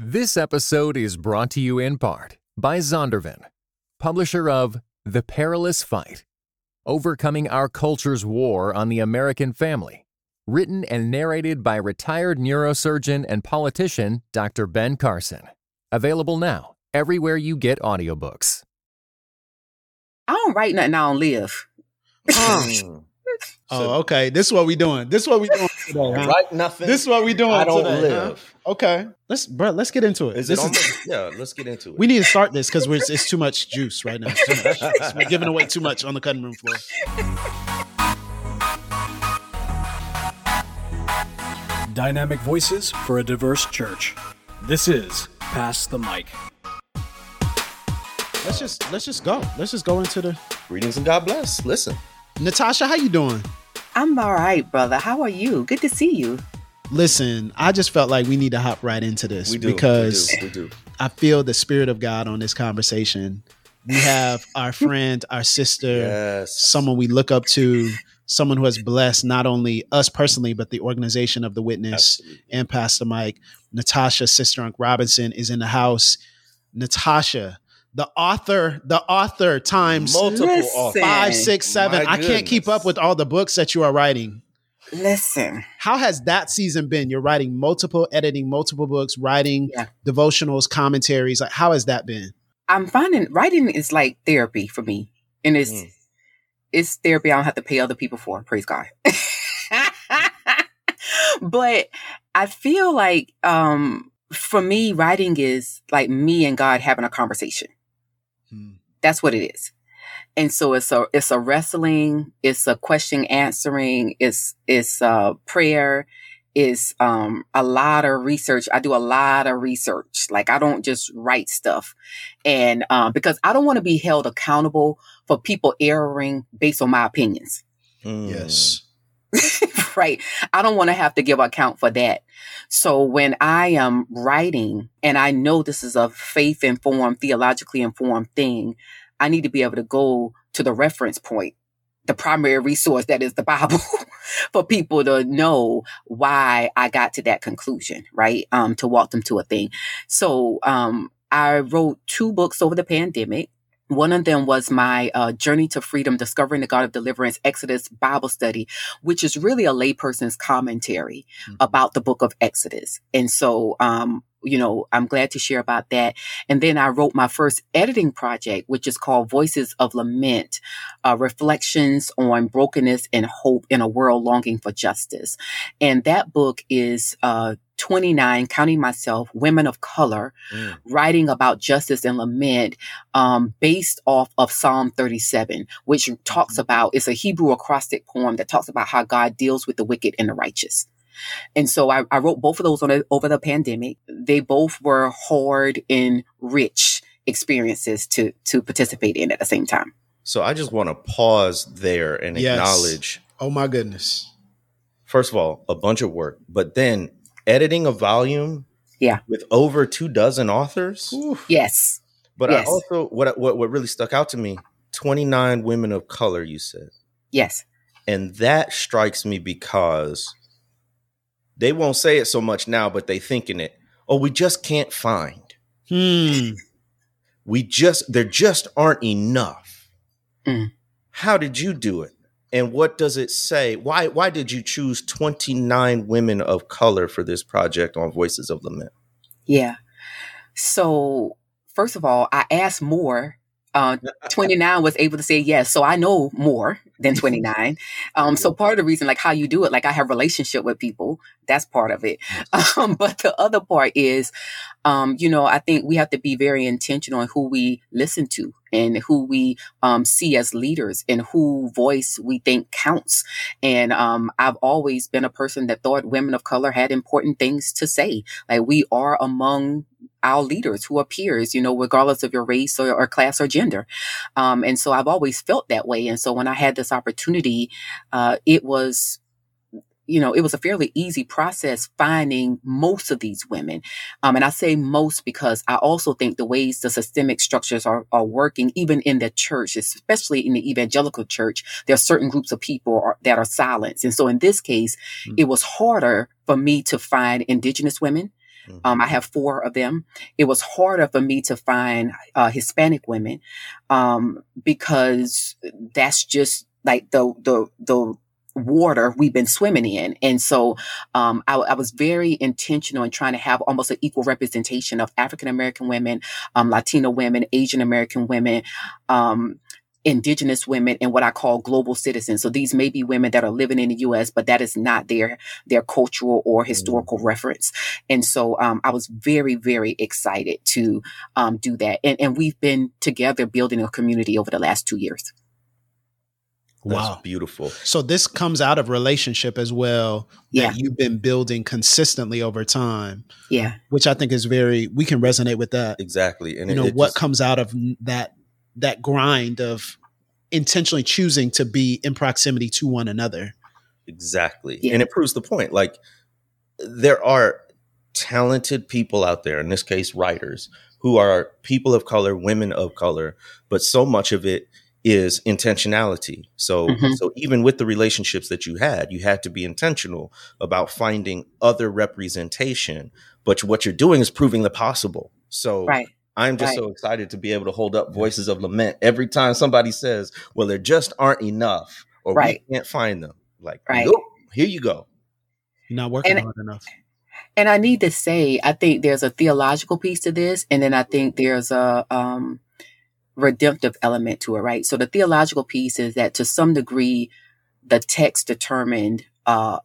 This episode is brought to you in part by Zondervan, publisher of The Perilous Fight, Overcoming Our Culture's War on the American Family, written and narrated by retired neurosurgeon and politician Dr. Ben Carson. Available now everywhere you get audiobooks. I don't write nothing I don't live. Oh, okay. This is what we doing. This is what we doing today. Write nothing. This is what we doing. I don't live. Okay. Let's get into it. Let's get into it. We need to start this because it's too much juice right now. We're giving away too much on the cutting room floor. Dynamic voices for a diverse church. This is Pass the Mic. Let's just go. Let's just go into the greetings and God bless. Listen. Natasha, how you doing? I'm all right, brother. How are you? Good to see you. Listen, I just felt like we need to hop right into this because we do. I feel the Spirit of God on this conversation. We have our friend, our sister, someone we look up to, someone who has blessed not only us personally, but the organization of The Witness. Absolutely. And Pastor Mike. Natasha Sistrunk Robinson is in the house. Natasha, the author times multiple authors. 5, 6, 7. I can't keep up with all the books that you are writing. Listen, how has that season been? You're writing multiple, editing multiple books, writing devotionals, commentaries. Like, how has that been? I'm finding writing is like therapy for me, and it's therapy I don't have to pay other people for. Praise God. But I feel like for me, writing is like me and God having a conversation. That's what it is. And so it's a wrestling, it's a question answering, it's prayer, it's a lot of research. I do a lot of research. Like, I don't just write stuff. And because I don't want to be held accountable for people erring based on my opinions. Yes. Right. I don't want to have to give account for that. So when I am writing, and I know this is a faith-informed, theologically informed thing, I need to be able to go to the reference point, the primary resource that is the Bible, for people to know why I got to that conclusion, right? To walk them to a thing. So I wrote 2 books over the pandemic. One of them was my Journey to Freedom, Discovering the God of Deliverance, Exodus Bible Study, which is really a layperson's commentary about the book of Exodus. And so, I'm glad to share about that. And then I wrote my first editing project, which is called Voices of Lament, Reflections on Brokenness and Hope in a World Longing for Justice. And that book is 29, counting myself, women of color, writing about justice and lament, based off of Psalm 37, which talks about, it's a Hebrew acrostic poem that talks about how God deals with the wicked and the righteous. And so I wrote both of those over the pandemic. They both were hard and rich experiences to participate in at the same time. So I just want to pause there and acknowledge. Oh my goodness. First of all, a bunch of work, but then editing a volume with over 24 authors. Oof. Yes. But I also, what really stuck out to me, 29 women of color, you said. Yes. And that strikes me because they won't say it so much now, but they thinking it. Oh, we just can't find. There just aren't enough. How did you do it? And what does it say? Why did you choose 29 women of color for this project on Voices of Lament? Yeah. So first of all, I asked more. 29 was able to say yes. So I know more than 29. So part of the reason, like how you do it, like I have relationship with people. That's part of it. But the other part is, I think we have to be very intentional in who we listen to and who we see as leaders and who voice we think counts. And I've always been a person that thought women of color had important things to say. Like, we are among our leaders who are peers, regardless of your race or class or gender. And so I've always felt that way. And so when I had this opportunity, it was a fairly easy process finding most of these women. And I say most because I also think the ways the systemic structures are working, even in the church, especially in the evangelical church, there are certain groups of people that are silenced. And so in this case, it was harder for me to find Indigenous women. I have 4 of them. It was harder for me to find Hispanic women because that's just like the water we've been swimming in. And so I was very intentional in trying to have almost an equal representation of African-American women, Latino women, Asian-American women, Indigenous women, and what I call global citizens. So these may be women that are living in the U.S., but that is not their cultural or historical reference. And so I was very, very excited to do that. And we've been together building a community over the last 2 years. Wow. That's beautiful. So this comes out of relationship as well that you've been building consistently over time. Yeah. Which I think is we can resonate with that. Exactly. And what comes out of that grind of intentionally choosing to be in proximity to one another. Exactly. Yeah. And it proves the point. Like, there are talented people out there, in this case, writers, who are people of color, women of color, but so much of it is intentionality. So even with the relationships that you had to be intentional about finding other representation, but what you're doing is proving the possible. So I'm just so excited to be able to hold up Voices of Lament every time somebody says, well, there just aren't enough, or we can't find them. Like, nope, here you go. You're not working hard enough. And I need to say, I think there's a theological piece to this. And then I think there's a, redemptive element to it, right? So the theological piece is that to some degree, the text determined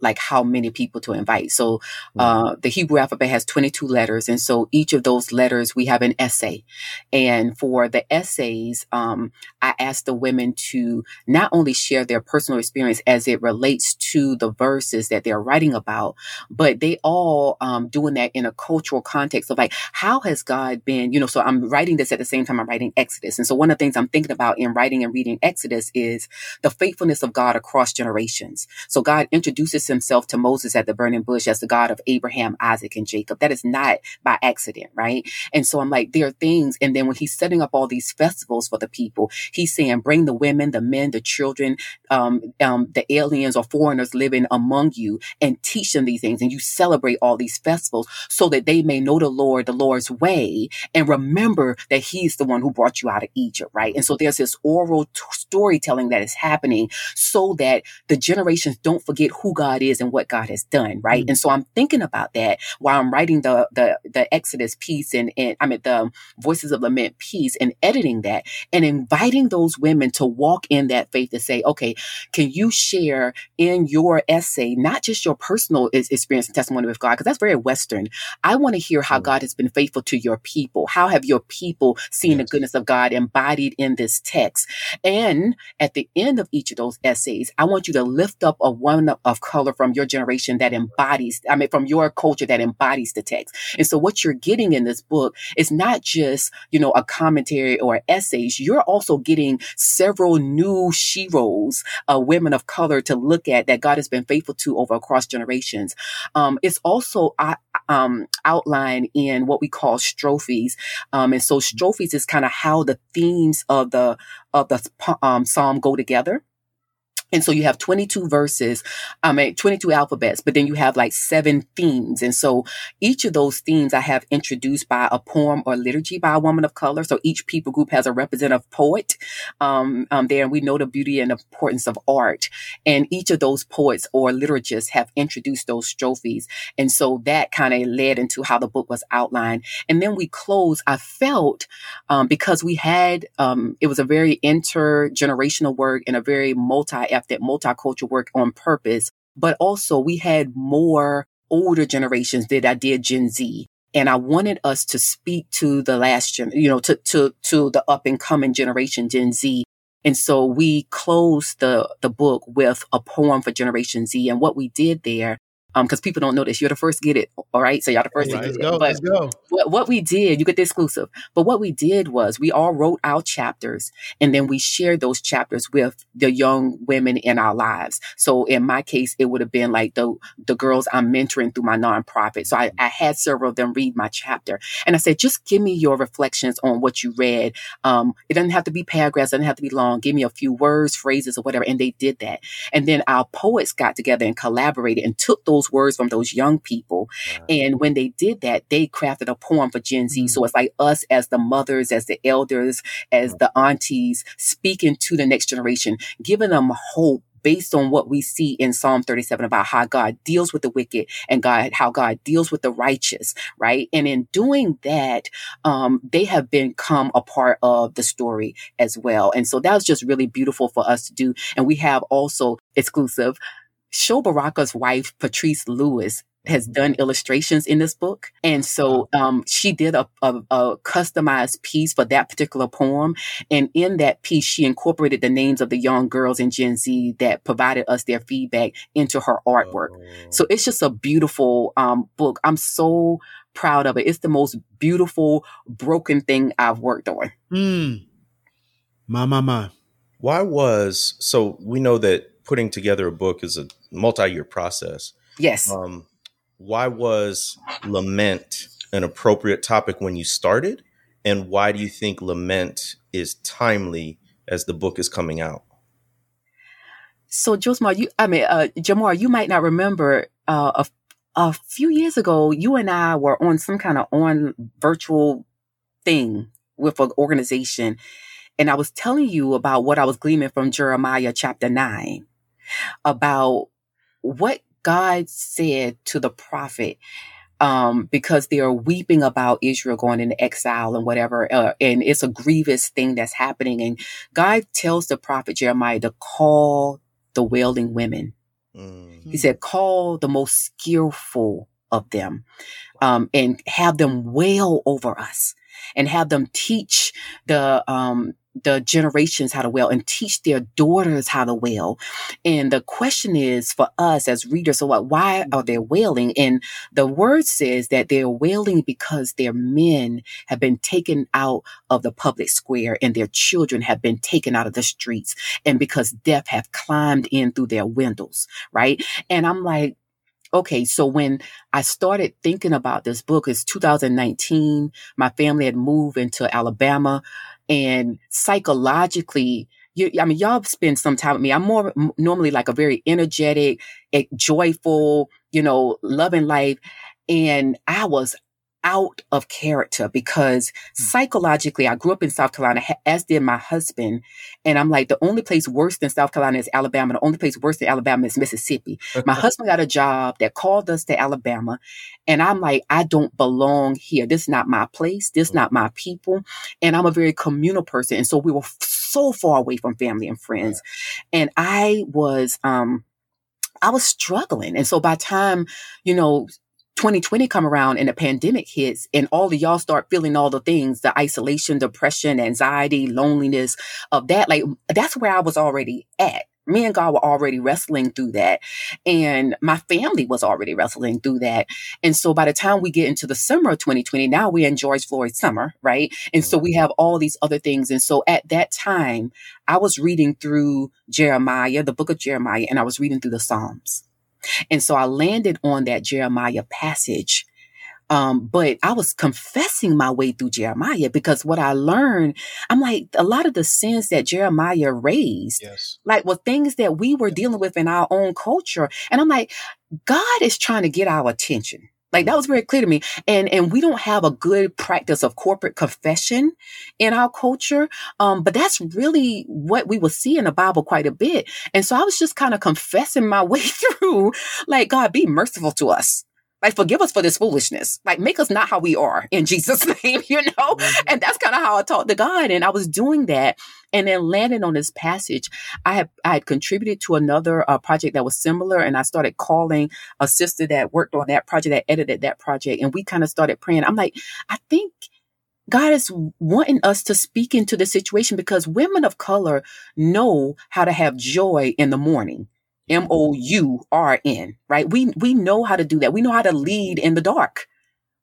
like how many people to invite. So the Hebrew alphabet has 22 letters. And so each of those letters, we have an essay. And for the essays, I asked the women to not only share their personal experience as it relates to the verses that they're writing about, but they all doing that in a cultural context of like, how has God been, so I'm writing this at the same time I'm writing Exodus. And so one of the things I'm thinking about in writing and reading Exodus is the faithfulness of God across generations. So God introduces himself to Moses at the burning bush as the God of Abraham, Isaac, and Jacob. That is not by accident, right? And so I'm like, there are things. And then when he's setting up all these festivals for the people, he's saying, bring the women, the men, the children, the aliens or foreigners living among you, and teach them these things. And you celebrate all these festivals so that they may know the Lord, the Lord's way, and remember that he's the one who brought you out of Egypt, right? And so there's this oral storytelling that is happening so that the generations don't forget who God is and what God has done, right? Mm-hmm. And so I'm thinking about that while I'm writing the Exodus piece and the Voices of Lament piece and editing that and inviting those women to walk in that faith to say, okay, can you share in your essay, not just your personal experience and testimony with God, because that's very Western. I want to hear how God has been faithful to your people. How have your people seen the goodness of God embodied in this text? And at the end of each of those essays, I want you to lift up a woman of color from your generation that embodies, from your culture that embodies the text. And so what you're getting in this book is not just, a commentary or essays. You're also getting several new sheroes, women of color to look at that God has been faithful to over across generations. It's also outlined in what we call strophes. And so strophes is kind of how the themes of the psalm go together. And so you have 22 verses, 22 alphabets, but then you have like 7 themes. And so each of those themes I have introduced by a poem or liturgy by a woman of color. So each people group has a representative poet there. And we know the beauty and importance of art. And each of those poets or liturgists have introduced those strophes. And so that kind of led into how the book was outlined. And then we close. I felt because we had, it was a very intergenerational work and a very multicultural work on purpose, but also we had more older generations than I did Gen Z. And I wanted us to speak to the last gen, to the up and coming generation, Gen Z. And so we closed the book with a poem for Generation Z. And what we did there, because people don't know this, you're the first to get it. All right. So y'all the first to get it. Let's go. What we did, you get the exclusive. But what we did was we all wrote our chapters and then we shared those chapters with the young women in our lives. So in my case, it would have been like the girls I'm mentoring through my nonprofit. So I had several of them read my chapter. And I said, just give me your reflections on what you read. It doesn't have to be paragraphs, doesn't have to be long. Give me a few words, phrases, or whatever. And they did that. And then our poets got together and collaborated and took those those words from those young people. And when they did that, they crafted a poem for Gen Z. So it's like us as the mothers, as the elders, as the aunties, speaking to the next generation, giving them hope based on what we see in Psalm 37 about how God deals with the wicked and how God deals with the righteous, right? And in doing that, they have become a part of the story as well. And so that was just really beautiful for us to do. And we have also exclusive, Sho Baraka's wife, Patrice Lewis, has done illustrations in this book. And so she did a customized piece for that particular poem. And in that piece, she incorporated the names of the young girls in Gen Z that provided us their feedback into her artwork. Oh. So it's just a beautiful book. I'm so proud of it. It's the most beautiful, broken thing I've worked on. Why was, so we know that putting together a book is a multi-year process. Yes. Why was lament an appropriate topic when you started? And why do you think lament is timely as the book is coming out? So, Jamar, you might not remember a few years ago, you and I were on some kind of virtual thing with an organization. And I was telling you about what I was gleaming from Jeremiah chapter 9 about what God said to the prophet, because they are weeping about Israel going into exile and whatever, and it's a grievous thing that's happening. And God tells the prophet Jeremiah to call the wailing women. He said, call the most skillful of them, and have them wail over us, and have them teach the generations how to wail, and teach their daughters how to wail. And the question is for us as readers, so what, why are they wailing? And the word says that they're wailing because their men have been taken out of the public square, and their children have been taken out of the streets, and because death have climbed in through their windows, right? And I'm like, okay, so when I started thinking about this book, it's 2019, my family had moved into Alabama, and psychologically, y'all spend some time with me. I'm more normally like a very energetic, joyful, loving life. And I was out of character because psychologically, I grew up in South Carolina, as did my husband. And I'm like, the only place worse than South Carolina is Alabama. The only place worse than Alabama is Mississippi. My husband got a job that called us to Alabama. And I'm like, I don't belong here. This is not my place. This is not my people. And I'm a very communal person. And so we were so far away from family and friends. Yeah. And I was struggling. And so by time, 2020 come around and the pandemic hits, and all of y'all start feeling all the things, the isolation, depression, anxiety, loneliness of that. Like, that's where I was already at. Me and God were already wrestling through that. And my family was already wrestling through that. And so by the time we get into the summer of 2020, now we're in George Floyd's summer, right? And so we have all these other things. And so at that time, I was reading through Jeremiah, the book of Jeremiah, and I was reading through the Psalms. And so I landed on that Jeremiah passage. But I was confessing my way through Jeremiah, because what I learned, I'm like, a lot of the sins that Jeremiah raised, were things that we were dealing with in our own culture. And I'm like, God is trying to get our attention. Like, that was very clear to me. And we don't have a good practice of corporate confession in our culture. But that's really what we will see in the Bible quite a bit. And so I was just kind of confessing my way through, like, God, be merciful to us. Like, forgive us for this foolishness. Like, make us not how we are, in Jesus' name, And that's kind of how I talked to God. And I was doing that. And then landing on this passage, I had contributed to another project that was similar. And I started calling a sister that worked on that project, that edited that project. And we kind of started praying. I'm like, I think God is wanting us to speak into the situation, because women of color know how to have joy in the morning. MOURN, right? We know how to do that. We know how to lead in the dark.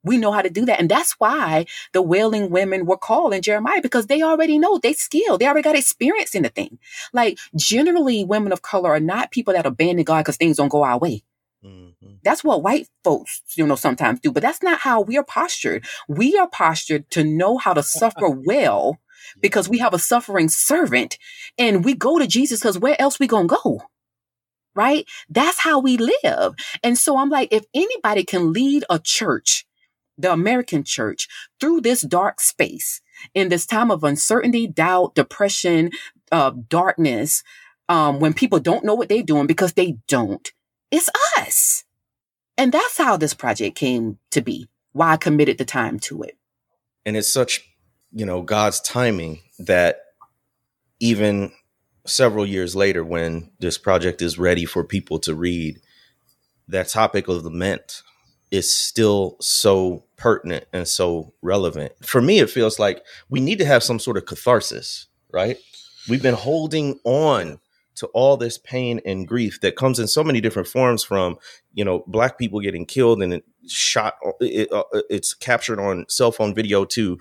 We know how to do that. And that's why the wailing women were called in Jeremiah, because they already know, they skilled. They already got experience in the thing. Like, generally, women of color are not people that abandon God because things don't go our way. Mm-hmm. That's what white folks, sometimes do, but that's not how we are postured. We are postured to know how to suffer well, because we have a suffering servant, and we go to Jesus because where else we going to go? right? That's how we live. And so I'm like, if anybody can lead a church, the American church, through this dark space, in this time of uncertainty, doubt, depression, darkness, when people don't know what they're doing because they don't, it's us. And that's how this project came to be, why I committed the time to it. And it's such, you know, God's timing that even several years later, when this project is ready for people to read, that topic of lament is still so pertinent and so relevant. For me, it feels like we need to have some sort of catharsis, right? We've been holding on to all this pain and grief that comes in so many different forms, from, you know, Black people getting killed and shot. It's captured on cell phone video, to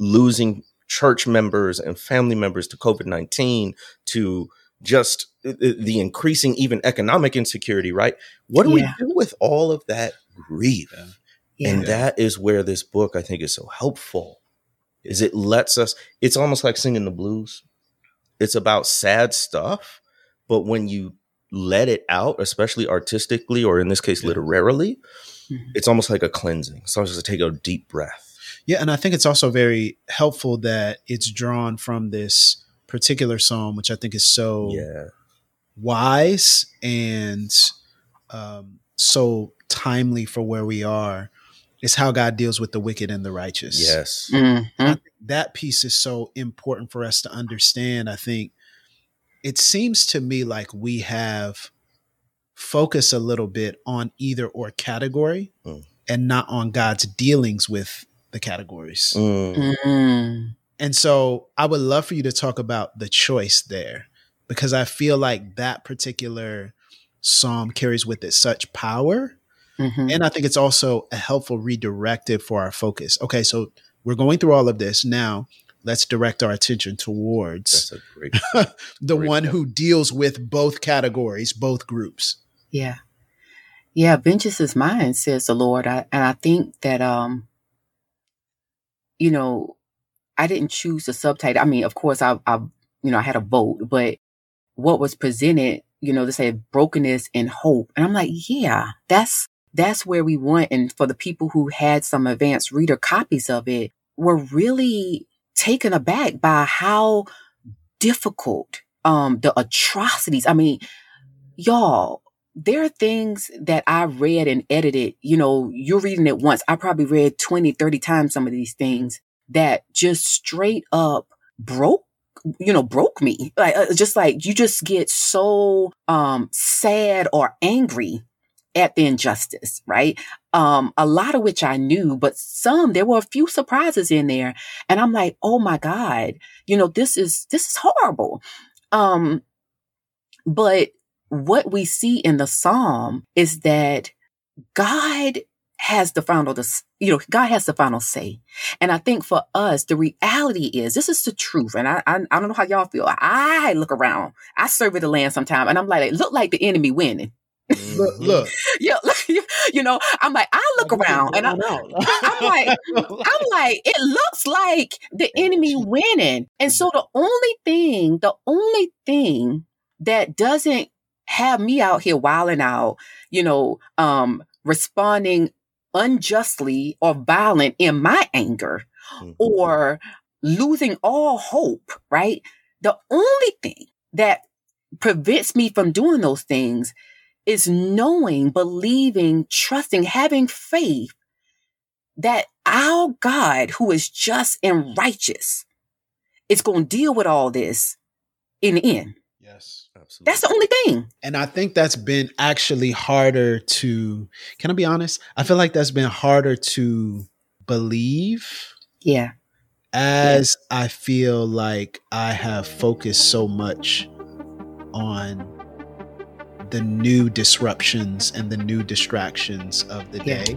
losing church members and family members to COVID-19, to just the increasing even economic insecurity, right? What do we do with all of that grief? Yeah. Yeah. And that is where this book, I think, is so helpful, is it lets us, it's almost like singing the blues. It's about sad stuff, but when you let it out, especially artistically, or in this case, literarily, it's almost like a cleansing. So I just take a deep breath. Yeah. And I think it's also very helpful that it's drawn from this particular psalm, which I think is so wise and so timely for where we are. It's how God deals with the wicked and the righteous. Yes. Mm-hmm. I think that piece is so important for us to understand. I think it seems to me like we have focused a little bit on either or category and not on God's dealings with the categories. And so I would love for you to talk about the choice there, because I feel like that particular psalm carries with it such power. And I think it's also a helpful redirective for our focus. Okay, so we're going through all of this. Now let's direct our attention towards the one who deals with both categories, both groups. Yeah. Yeah. Vengeance is mine, says the Lord. And I think that, you know, I didn't choose the subtitle. I mean, of course, I had a vote, but what was presented, you know, they say brokenness and hope. And I'm like, yeah, that's where we want. And for the people who had some advanced reader copies of it, were really taken aback by how difficult, the atrocities. I mean, y'all, there are things that I read and edited, you know, you're reading it once. I probably read 20, 30 times some of these things that just straight up broke me. Like, just like, you just get so, sad or angry at the injustice, right? A lot of which I knew, but there were a few surprises in there. And I'm like, oh my God, you know, this is horrible. But what we see in the Psalm is that God has the final, God has the final say. And I think for us, the reality is, this is the truth. And I don't know how y'all feel. I look around, I survey the land sometime, and I'm like, it looked like the enemy winning. Look. Yeah, you know, I'm like, I look around and I'm like, it looks like the enemy winning. And so the only thing that doesn't have me out here wilding out, you know, responding unjustly or violent in my anger or losing all hope, right? The only thing that prevents me from doing those things is knowing, believing, trusting, having faith that our God, who is just and righteous, is going to deal with all this in the end. Yes, absolutely. That's the only thing. And I think that's been actually harder to, can I be honest? I feel like that's been harder to believe. Yeah. As I feel like I have focused so much on the new disruptions and the new distractions of the day.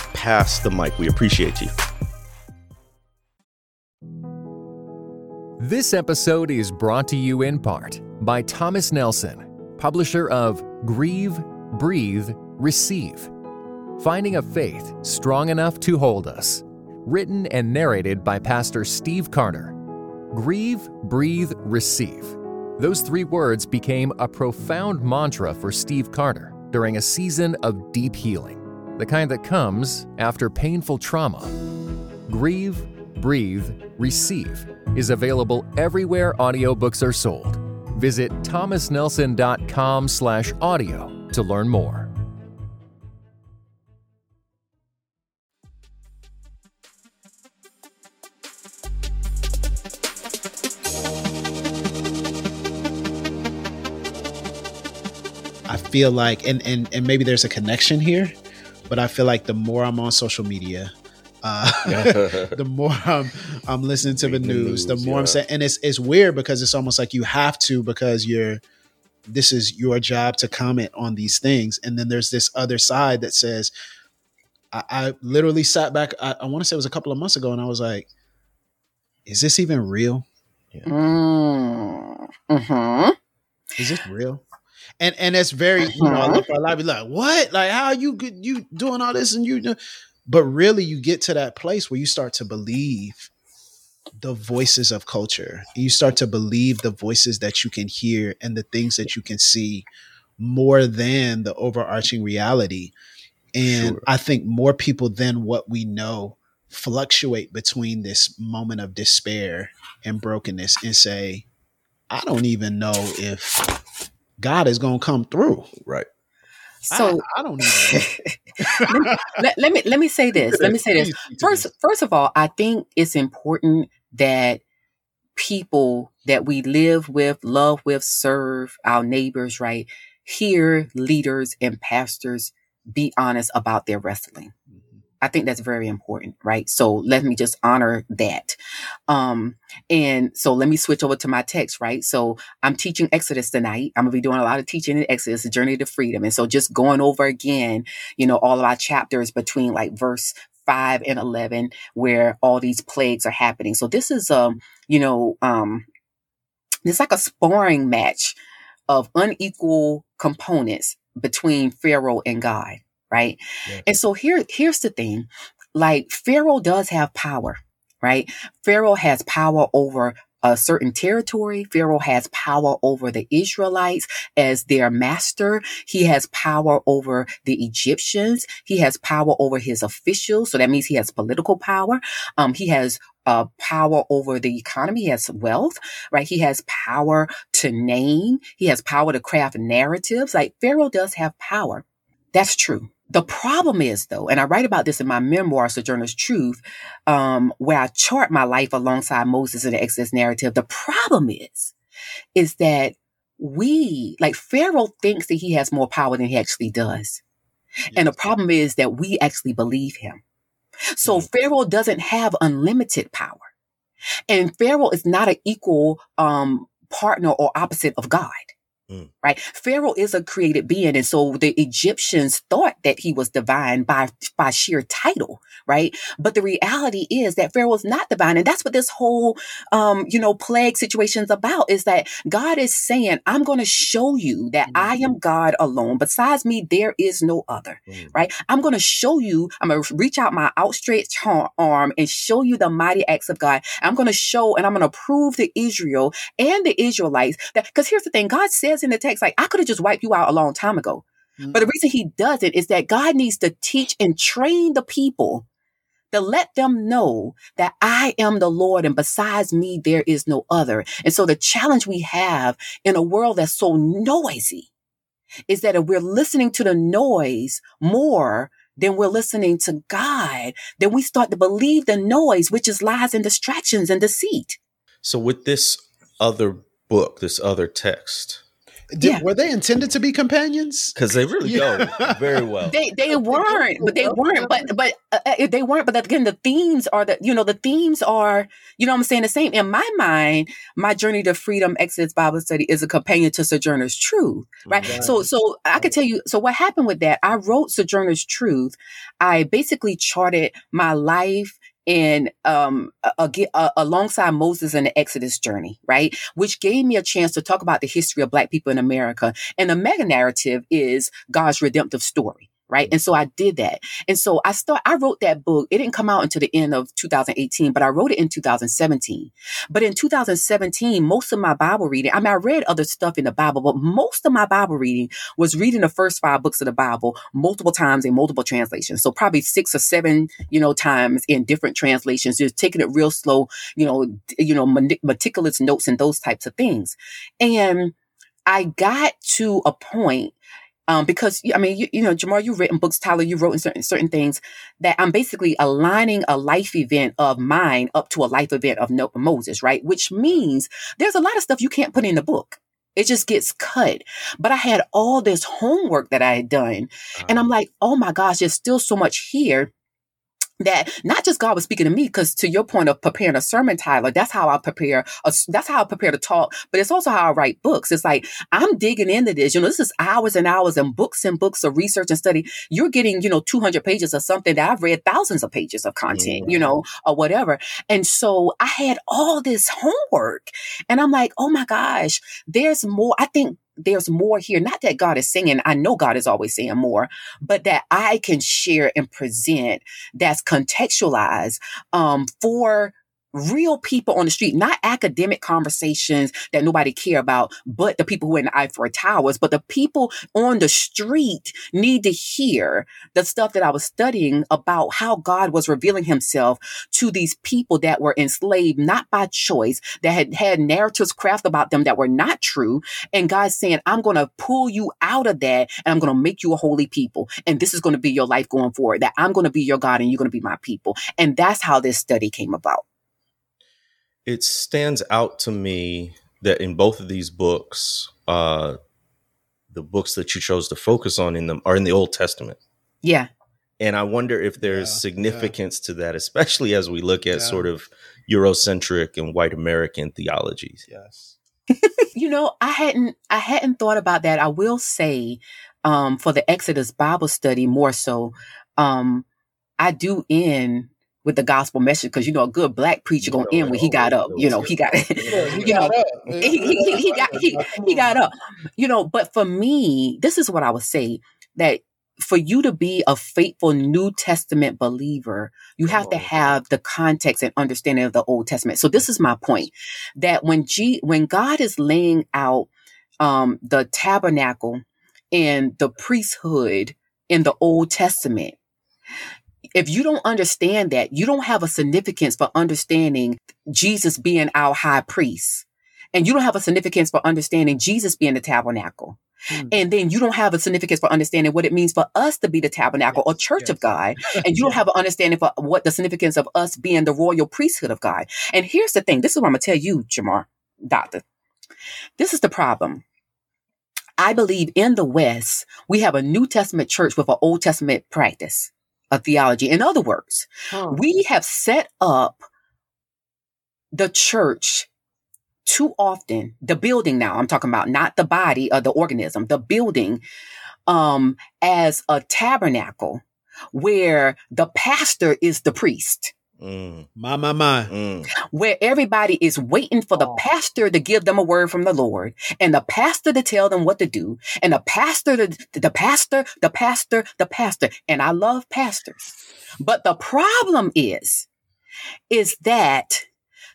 the Mic. We appreciate you. This episode is brought to you in part by Thomas Nelson, publisher of Grieve, Breathe, Receive, Finding a Faith Strong Enough to Hold Us, written and narrated by Pastor Steve Carter. Grieve, Breathe, Receive. Those 3 words became a profound mantra for Steve Carter during a season of deep healing, the kind that comes after painful trauma. Grieve, Breathe, Receive is available everywhere audiobooks are sold. Visit thomasnelson.com/audio to learn more. I feel like, and maybe there's a connection here, but I feel like the more I'm on social media, the more I'm listening to the news, the more I'm saying, and it's weird because it's almost like you have to, because this is your job to comment on these things. And then there's this other side that says, I literally sat back, I want to say it was a couple of months ago, and I was like, is this even real? Yeah. Mm-hmm. Is this real? And it's very, I look for a lot of people like, what? Like, how are you doing all this? But really you get to that place where you start to believe the voices of culture. You start to believe the voices that you can hear and the things that you can see more than the overarching reality. And sure. I think more people than what we know fluctuate between this moment of despair and brokenness and say, I don't even know if God is going to come through. Right. So I don't know. let me say this. Let me say this. First of all, I think it's important that people that we live with, love with, serve, our neighbors, right? Hear leaders and pastors be honest about their wrestling. I think that's very important, right? So let me just honor that. And so let me switch over to my text, right? So I'm teaching Exodus tonight. I'm going to be doing a lot of teaching in Exodus, the Journey to Freedom. And so just going over again, all of our chapters between like verse 5 and 11, where all these plagues are happening. So this is, it's like a sparring match of unequal components between Pharaoh and God. Right. Yeah. And so here's the thing, like Pharaoh does have power, right? Pharaoh has power over a certain territory. Pharaoh has power over the Israelites as their master. He has power over the Egyptians. He has power over his officials. So that means he has political power. He has power over the economy. He has wealth, right? He has power to name. He has power to craft narratives. Like Pharaoh does have power. That's true. The problem is, though, and I write about this in my memoir, Sojourner's Truth, where I chart my life alongside Moses in the Exodus narrative. The problem is that Pharaoh thinks that he has more power than he actually does. Yes. And the problem is that we actually believe him. So yes. Pharaoh doesn't have unlimited power. And Pharaoh is not an equal partner or opposite of God. Right. Pharaoh is a created being. And so the Egyptians thought that he was divine by sheer title. Right. But the reality is that Pharaoh is not divine. And that's what this whole, plague situation is about, is that God is saying, I'm going to show you that I am God alone. Besides me, there is no other. Right. I'm going to show you. I'm going to reach out my outstretched arm and show you the mighty acts of God. I'm going to show and I'm going to prove to Israel and the Israelites that, because here's the thing, God says in the text, like, I could have just wiped you out a long time ago. Mm-hmm. But the reason he doesn't is that God needs to teach and train the people to let them know that I am the Lord and besides me, there is no other. And so the challenge we have in a world that's so noisy is that if we're listening to the noise more then we're listening to God, then we start to believe the noise, which is lies and distractions and deceit. So with this other book, this other text, were they intended to be companions? Because they really go very well. They weren't. But again, the themes are, you know what I'm saying? The same in my mind. My Journey to Freedom, Exodus Bible Study is a companion to Sojourner's Truth, right? Right. So I could tell you, so what happened with that, I wrote Sojourner's Truth. I basically charted my life and alongside Moses and the Exodus journey, right? Which gave me a chance to talk about the history of Black people in America. And the mega narrative is God's redemptive story, right? And so I did that. And so I wrote that book. It didn't come out until the end of 2018, but I wrote it in 2017. But in 2017, most of my Bible reading, I mean, I read other stuff in the Bible, but most of my Bible reading was reading the first 5 books of the Bible multiple times in multiple translations. So probably 6 or 7, times in different translations, just taking it real slow, meticulous notes and those types of things. And I got to a point because, I mean, Jamar, you've written books, Tyler, you wrote in certain things, that I'm basically aligning a life event of mine up to a life event of Moses, right? Which means there's a lot of stuff you can't put in the book. It just gets cut. But I had all this homework that I had done. And I'm like, oh my gosh, there's still so much here. That not just God was speaking to me, because to your point of preparing a sermon, Tyler, that's how I prepare to talk, but it's also how I write books. It's like, I'm digging into this, this is hours and hours and books of research and study. You're getting, 200 pages of something that I've read thousands of pages of content, or whatever. And so I had all this homework and I'm like, oh my gosh, there's more. I think there's more here. Not that God is saying, I know God is always saying more, but that I can share and present that's contextualized for real people on the street, not academic conversations that nobody care about, but the people who are in the Ivory Towers, but the people on the street need to hear the stuff that I was studying about how God was revealing himself to these people that were enslaved, not by choice, that had narratives crafted about them that were not true. And God's saying, I'm going to pull you out of that and I'm going to make you a holy people. And this is going to be your life going forward, that I'm going to be your God and you're going to be my people. And that's how this study came about. It stands out to me that in both of these books, the books that you chose to focus on in them are in the Old Testament. Yeah. And I wonder if there's significance to that, especially as we look at sort of Eurocentric and white American theologies. Yes. I hadn't thought about that. I will say for the Exodus Bible study more so, I do end with the gospel message, because a good black preacher gonna end when he got up. He got up. But for me, this is what I would say, that for you to be a faithful New Testament believer, you have to have the context and understanding of the Old Testament. So this is my point, that when God is laying out the tabernacle and the priesthood in the Old Testament, if you don't understand that, you don't have a significance for understanding Jesus being our high priest. And you don't have a significance for understanding Jesus being the tabernacle. Mm. And then you don't have a significance for understanding what it means for us to be the tabernacle or church of God. And you don't have an understanding for what the significance of us being the royal priesthood of God. And here's the thing. This is what I'm going to tell you, Jamar, Doctor. This is the problem. I believe in the West, we have a New Testament church with an Old Testament practice. A theology. In other words, we have set up the church too often, the building now, I'm talking about not the body or the organism, the building as a tabernacle where the pastor is the priest. Where everybody is waiting for the pastor to give them a word from the Lord, and the pastor to tell them what to do, and the pastor. And I love pastors, but the problem is that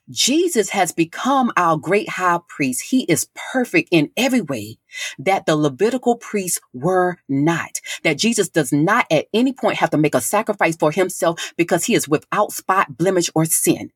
Jesus has become our great high priest. He is perfect in every way that the Levitical priests were not, that Jesus does not at any point have to make a sacrifice for himself because he is without spot, blemish, or sin.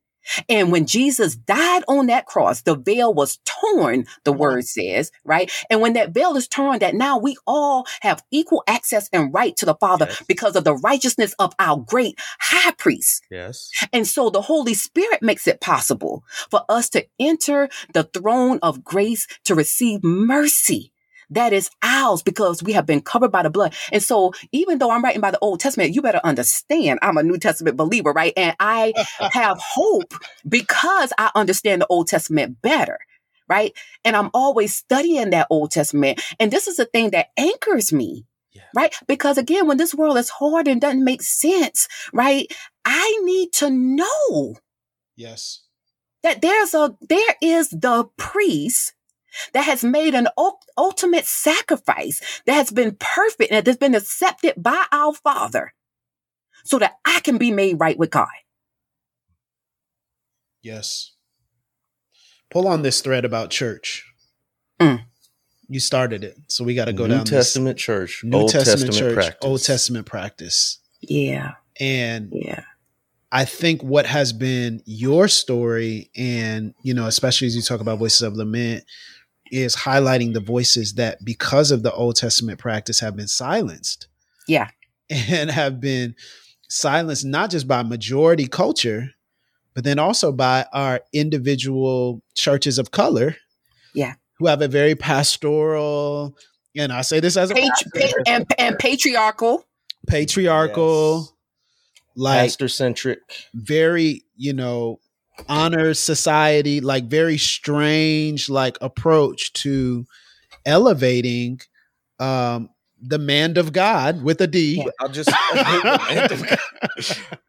And when Jesus died on that cross, the veil was torn, the word says, right? And when that veil is torn, that now we all have equal access and right to the Father because of the righteousness of our great high priest. Yes. And so the Holy Spirit makes it possible for us to enter the throne of grace to receive mercy. That is ours because we have been covered by the blood. And so even though I'm writing by the Old Testament, you better understand I'm a New Testament believer, right? And I have hope because I understand the Old Testament better, right? And I'm always studying that Old Testament. And this is the thing that anchors me, right? Because again, when this world is hard and doesn't make sense, right? I need to know that there is the priest that has made an ultimate sacrifice that has been perfect and that has been accepted by our Father so that I can be made right with God. Yes. Pull on this thread about church. Mm. You started it. So we got to go down this. New Testament church. New Testament church. Old Testament practice. Yeah. And I think what has been your story and, you know, especially as you talk about Voices of Lament, is highlighting the voices that because of the Old Testament practice have been silenced. Yeah. And have been silenced not just by majority culture, but then also by our individual churches of color. Yeah. Who have a very pastoral, and I say this as a patriarchal, like pastor-centric, very, you know, honor society, like very strange, like approach to elevating the man of God with a D.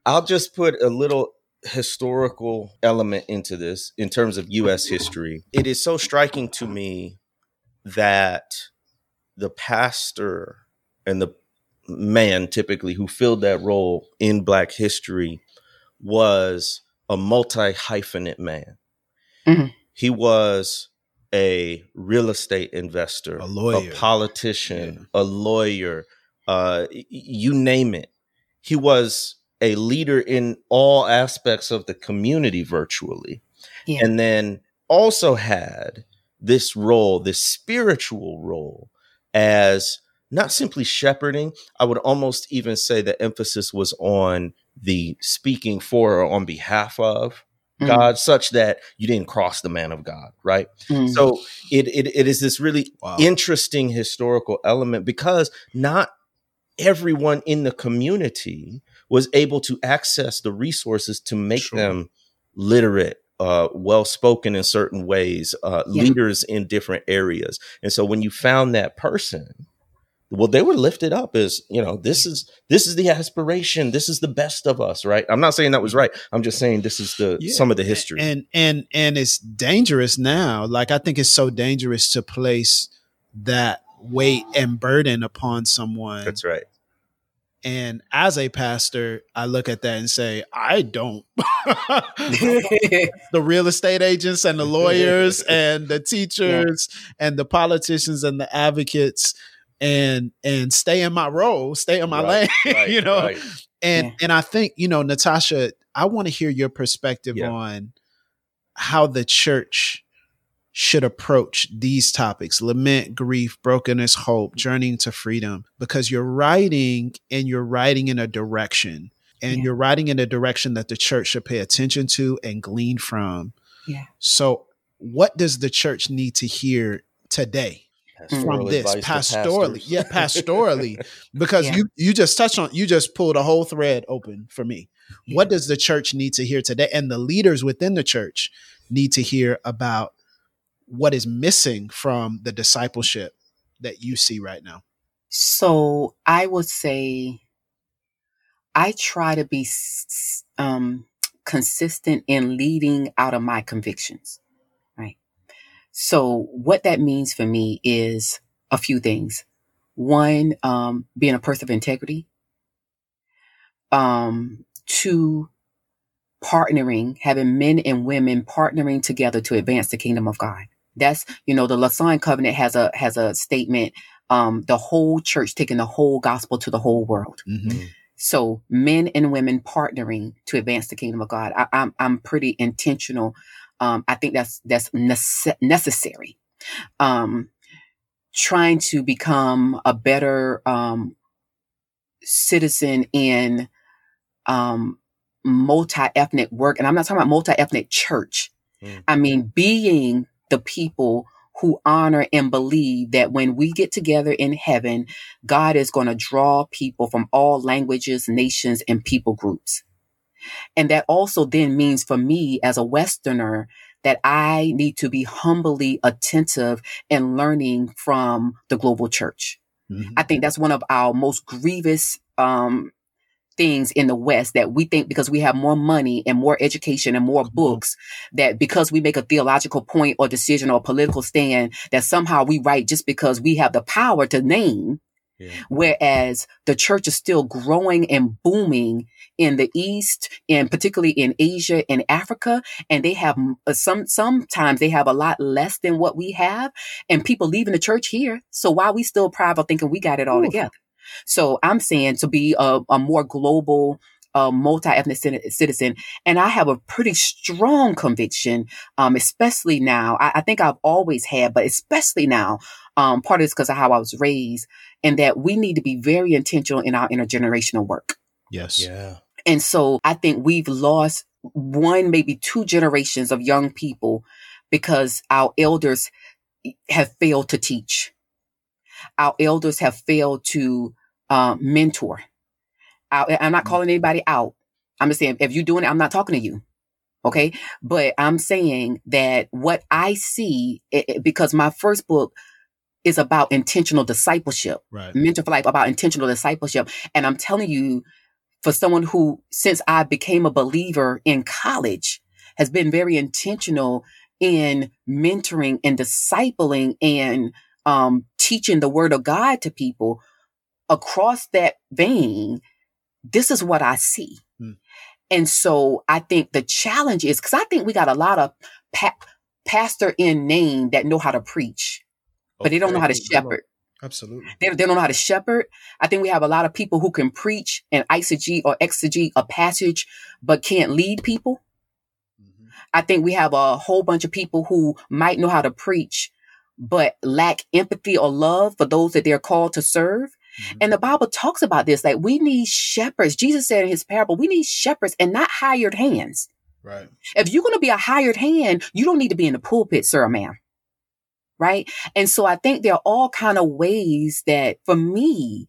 I'll just put a little historical element into this in terms of U.S. history. It is so striking to me that the pastor and the man typically who filled that role in Black history was a multi-hyphenate man. Mm-hmm. He was a real estate investor, a lawyer, a politician, a lawyer, you name it. He was a leader in all aspects of the community virtually. Yeah. And then also had this role, this spiritual role as not simply shepherding. I would almost even say the emphasis was on the speaking for or on behalf of God, such that you didn't cross the man of God, right? So it is this really interesting historical element because not everyone in the community was able to access the resources to make them literate, well-spoken in certain ways, leaders in different areas. And so when you found that person, well, they were lifted up as, you know, this is the aspiration. This is the best of us, right? I'm not saying that was right. I'm just saying this is the some of the history. And it's dangerous now. Like, I think it's so dangerous to place that weight and burden upon someone. That's right. And as a pastor, I look at that and say, I don't. The real estate agents and the lawyers and the teachers and the politicians and the advocates. And stay in my role, stay in my lane, you know? Right. And I think, you know, Natasha, I want to hear your perspective on how the church should approach these topics, lament, grief, brokenness, hope, journeying to freedom, because you're writing in a direction and you're writing in a direction that the church should pay attention to and glean from. Yeah. So what does the church need to hear today? From this pastorally, pastorally, because you just touched on, you just pulled a whole thread open for me. Yeah. What does the church need to hear today? And the leaders within the church need to hear about what is missing from the discipleship that you see right now. So I would say I try to be consistent in leading out of my convictions. So what that means for me is a few things. One, being a person of integrity. Two, partnering, having men and women partnering together to advance the kingdom of God. That's, you know, the Lausanne Covenant has a statement, the whole church taking the whole gospel to the whole world. Mm-hmm. So men and women partnering to advance the kingdom of God. I'm pretty intentional. I think that's necessary. Trying to become a better citizen in multi-ethnic work. And I'm not talking about multi-ethnic church. Mm. I mean, being the people who honor and believe that when we get together in heaven, God is going to draw people from all languages, nations, and people groups. And that also then means for me as a Westerner that I need to be humbly attentive and learning from the global church. Mm-hmm. I think that's one of our most grievous things in the West, that we think because we have more money and more education and more books, that because we make a theological point or decision or political stand, that somehow we right just because we have the power to name. Yeah. Whereas the church is still growing and booming in the East, and particularly in Asia and Africa. And they have sometimes they have a lot less than what we have, and people leaving the church here. So why we still proud of thinking we got it all together? So I'm saying to be a more global, multi-ethnic citizen. And I have a pretty strong conviction, especially now. I think I've always had, but especially now, part of it's because of how I was raised, and that we need to be very intentional in our intergenerational work. Yes. Yeah. And so I think we've lost one, maybe two generations of young people because our elders have failed to teach. Our elders have failed to mentor. I'm not calling anybody out. I'm just saying, if you're doing it, I'm not talking to you. Okay. But I'm saying that what I see, because my first book is about intentional discipleship, right. Mentor for Life, about intentional discipleship. And I'm telling you, for someone who, since I became a believer in college, has been very intentional in mentoring and discipling and teaching the word of God to people across that vein, this is what I see. Mm. And so I think the challenge is, because I think we got a lot of pastor in name that know how to preach, but they don't know how to shepherd. Absolutely. They don't know how to shepherd. I think we have a lot of people who can preach and eisegete or exegete a passage, but can't lead people. Mm-hmm. I think we have a whole bunch of people who might know how to preach, but lack empathy or love for those that they're called to serve. Mm-hmm. And the Bible talks about this, that we need shepherds. Jesus said in his parable, we need shepherds and not hired hands. Right. If you're going to be a hired hand, you don't need to be in the pulpit, sir or ma'am. Right. And so I think there are all kind of ways that for me,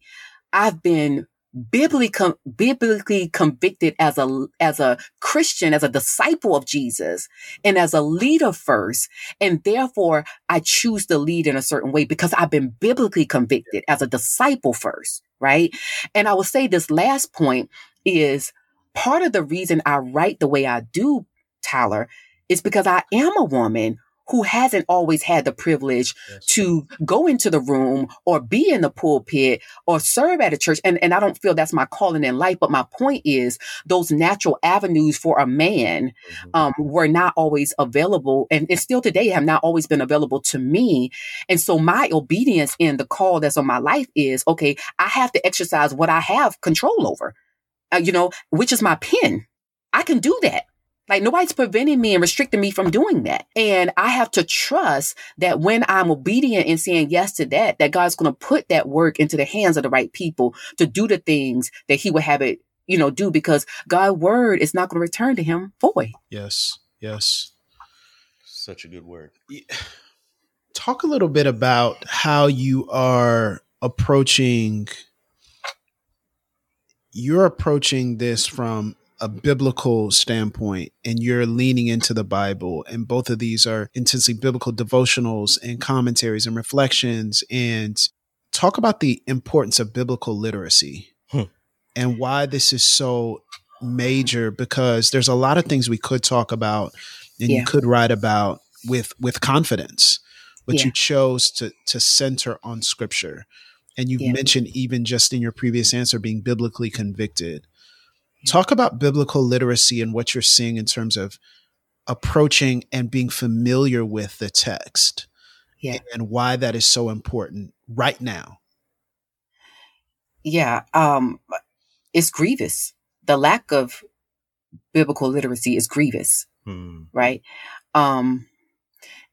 I've been biblically convicted as a Christian, as a disciple of Jesus, and as a leader first. And therefore I choose to lead in a certain way because I've been biblically convicted as a disciple first. Right. And I will say this last point is part of the reason I write the way I do, Tyler, is because I am a woman who hasn't always had the privilege to go into the room or be in the pulpit or serve at a church. And I don't feel that's my calling in life. But my point is those natural avenues for a man were not always available, and still today have not always been available to me. And so my obedience in the call that's on my life is, okay, I have to exercise what I have control over, which is my pen. I can do that. Like nobody's preventing me and restricting me from doing that. And I have to trust that when I'm obedient and saying yes to that, that God's going to put that work into the hands of the right people to do the things that he would have it, do, because God's word is not going to return to him void. Yes. Yes. Such a good word. Talk a little bit about how you are approaching. You're approaching this from a biblical standpoint, and you're leaning into the Bible. And both of these are intensely biblical devotionals and commentaries and reflections. And talk about the importance of biblical literacy and why this is so major, because there's a lot of things we could talk about and you could write about with confidence, but you chose to center on scripture. And you've mentioned even just in your previous answer, being biblically convicted. Talk about biblical literacy and what you're seeing in terms of approaching and being familiar with the text and why that is so important right now. Yeah. it's grievous. The lack of biblical literacy is grievous, right?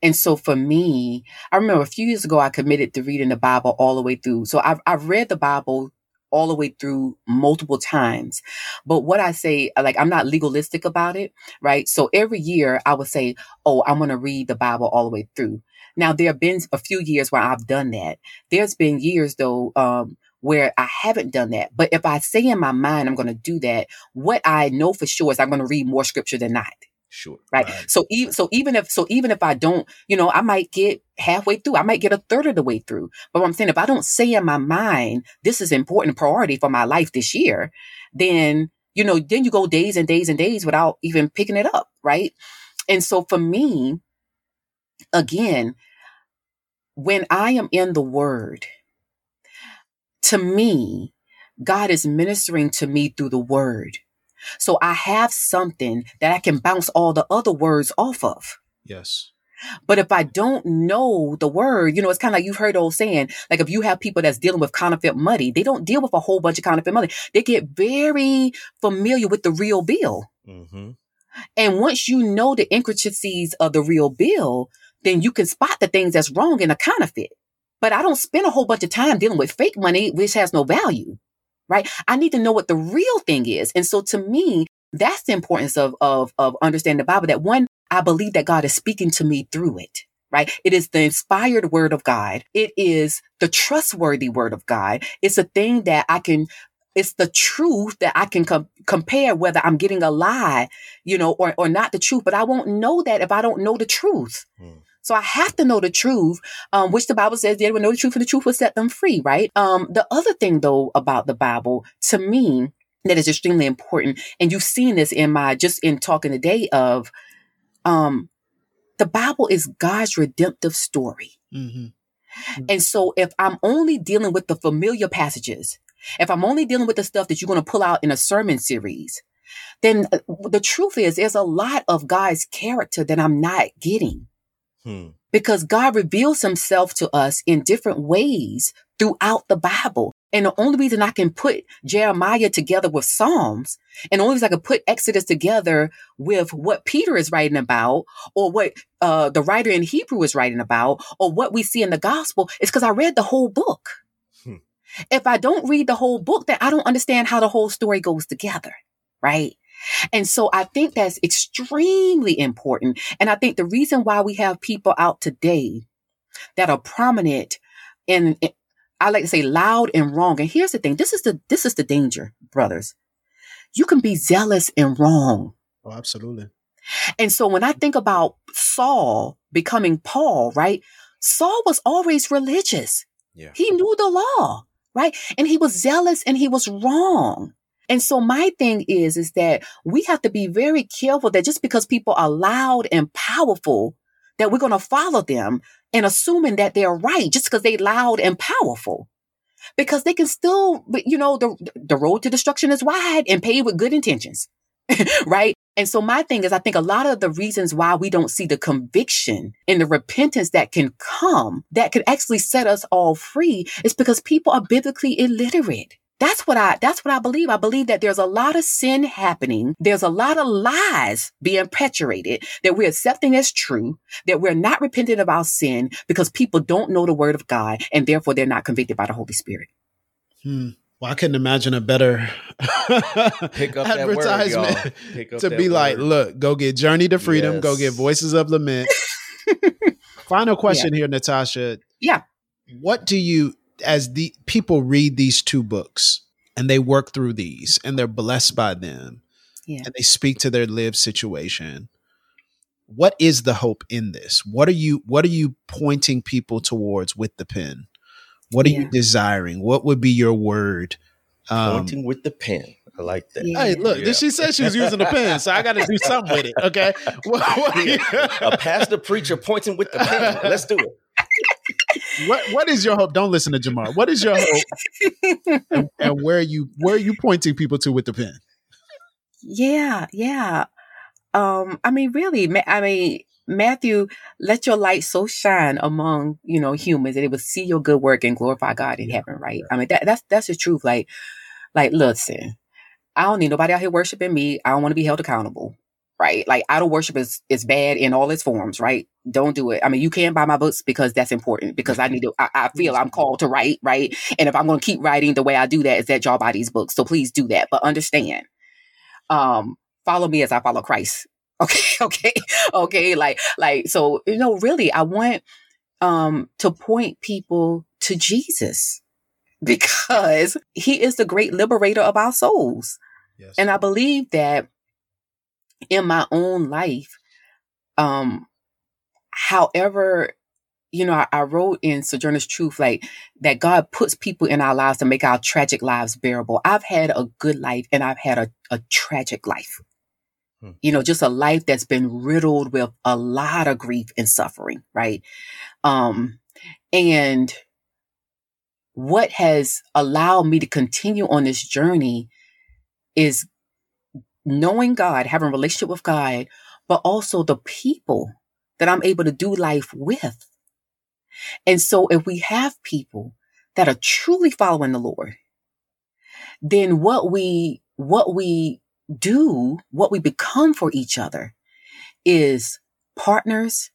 And so for me, I remember a few years ago, I committed to reading the Bible all the way through. So I've read the Bible all the way through multiple times. But what I say, like, I'm not legalistic about it, right? So every year I would say, oh, I'm going to read the Bible all the way through. Now, there have been a few years where I've done that. There's been years, though, where I haven't done that. But if I say in my mind, I'm going to do that, what I know for sure is I'm going to read more scripture than not. Sure. Right. So even if I don't, you know, I might get halfway through, I might get a third of the way through. But what I'm saying, if I don't say in my mind, this is important priority for my life this year, then, you know, then you go days and days and days without even picking it up. Right. And so for me, again, when I am in the Word, to me, God is ministering to me through the Word. So I have something that I can bounce all the other words off of. Yes. But if I don't know the word, you know, it's kind of like you've heard old saying, like if you have people that's dealing with counterfeit money, they don't deal with a whole bunch of counterfeit money. They get very familiar with the real bill. Mm-hmm. And once you know the intricacies of the real bill, then you can spot the things that's wrong in a counterfeit. But I don't spend a whole bunch of time dealing with fake money, which has no value. Right. I need to know what the real thing is. And so to me, that's the importance of understanding the Bible, that one, I believe that God is speaking to me through it. Right. It is the inspired word of God. It is the trustworthy word of God. It's a thing that I can, it's the truth that I can compare whether I'm getting a lie, you know, or not the truth. But I won't know that if I don't know the truth. Mm. So I have to know the truth, which the Bible says they will know the truth and the truth will set them free, right? The other thing, though, about the Bible, to me, that is extremely important, and you've seen this in my, just in talking today of, the Bible is God's redemptive story. Mm-hmm. Mm-hmm. And so if I'm only dealing with the familiar passages, if I'm only dealing with the stuff that you're going to pull out in a sermon series, then the truth is there's a lot of God's character that I'm not getting. Because God reveals himself to us in different ways throughout the Bible. And the only reason I can put Jeremiah together with Psalms, and the only reason I can put Exodus together with what Peter is writing about, or what the writer in Hebrew is writing about, or what we see in the gospel, is because I read the whole book. If I don't read the whole book, then I don't understand how the whole story goes together, right? And so I think that's extremely important. And I think the reason why we have people out today that are prominent and I like to say loud and wrong. And here's the thing. This is the danger, brothers. You can be zealous and wrong. Oh, absolutely. And so when I think about Saul becoming Paul, right? Saul was always religious. Yeah. He knew the law, right? And he was zealous and he was wrong. And so my thing is that we have to be very careful that just because people are loud and powerful, that we're going to follow them and assuming that they're right just because they're loud and powerful, because they can still, you know, the road to destruction is wide and paved with good intentions, right? And so my thing is, I think a lot of the reasons why we don't see the conviction and the repentance that can come, that can actually set us all free, is because people are biblically illiterate. That's what I believe. I believe that there's a lot of sin happening. There's a lot of lies being perpetrated that we're accepting as true, that we're not repentant of our sin because people don't know the word of God and therefore they're not convicted by the Holy Spirit. Well, I couldn't imagine a better pick up advertisement that word, pick up to that be word. Like, look, go get Journey to Freedom, yes. Go get Voices of Lament. Final question here, Natasha. Yeah. What do you, as the people read these two books and they work through these and they're blessed by them and they speak to their lived situation, what is the hope in this? What are you pointing people towards with the pen? What are you desiring? What would be your word? Pointing with the pen. I like that. Yeah. Hey, look, she said she was using a pen, so I got to do something with it. Okay. A pastor preacher pointing with the pen. Let's do it. What is your hope? Don't listen to Jamar. What is your hope? and where are you pointing people to with the pen? Yeah. Matthew, let your light so shine among, you know, humans that they will see your good work and glorify God in heaven, right? I mean, that's the truth. Like, listen, I don't need nobody out here worshiping me. I don't want to be held accountable, right? Like, idol worship is bad in all its forms, right? Don't do it. I mean, you can buy my books because that's important, because I need to, I feel I'm called to write, right? And if I'm going to keep writing, the way I do that is at Jawbody's books. So please do that. But understand, follow me as I follow Christ. Okay. Like, so, you know, really, I want to point people to Jesus, because he is the great liberator of our souls. Yes. And I believe that in my own life, however, you know, I wrote in Sojourner's Truth, like, that God puts people in our lives to make our tragic lives bearable. I've had a good life and I've had a tragic life, you know, just a life that's been riddled with a lot of grief and suffering. Right. And what has allowed me to continue on this journey is knowing God, having a relationship with God, but also the people that I'm able to do life with. And so if we have people that are truly following the Lord, then what we do, what we become for each other is partners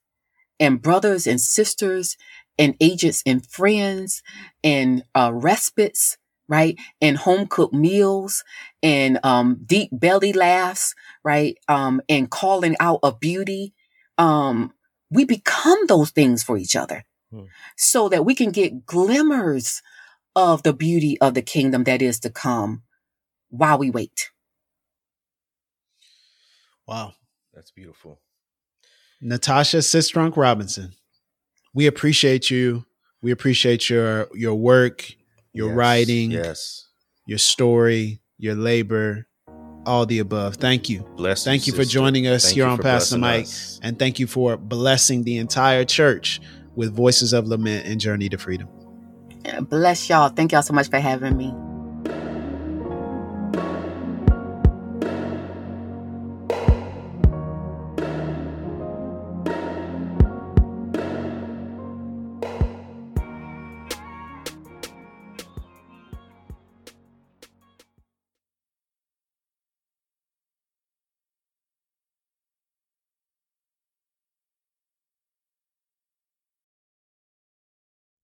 and brothers and sisters and agents and friends and respites, right? And home cooked meals and deep belly laughs, right? And calling out of beauty. We become those things for each other so that we can get glimmers of the beauty of the kingdom that is to come while we wait. Wow. That's beautiful. Natasha Sistrunk Robinson, we appreciate you. We appreciate your work, your writing, your story, your labor, all the above. Thank you. Thank you for joining us here on Pass the Mic. And thank you for blessing the entire church with Voices of Lament and Journey to Freedom. Bless y'all. Thank y'all so much for having me.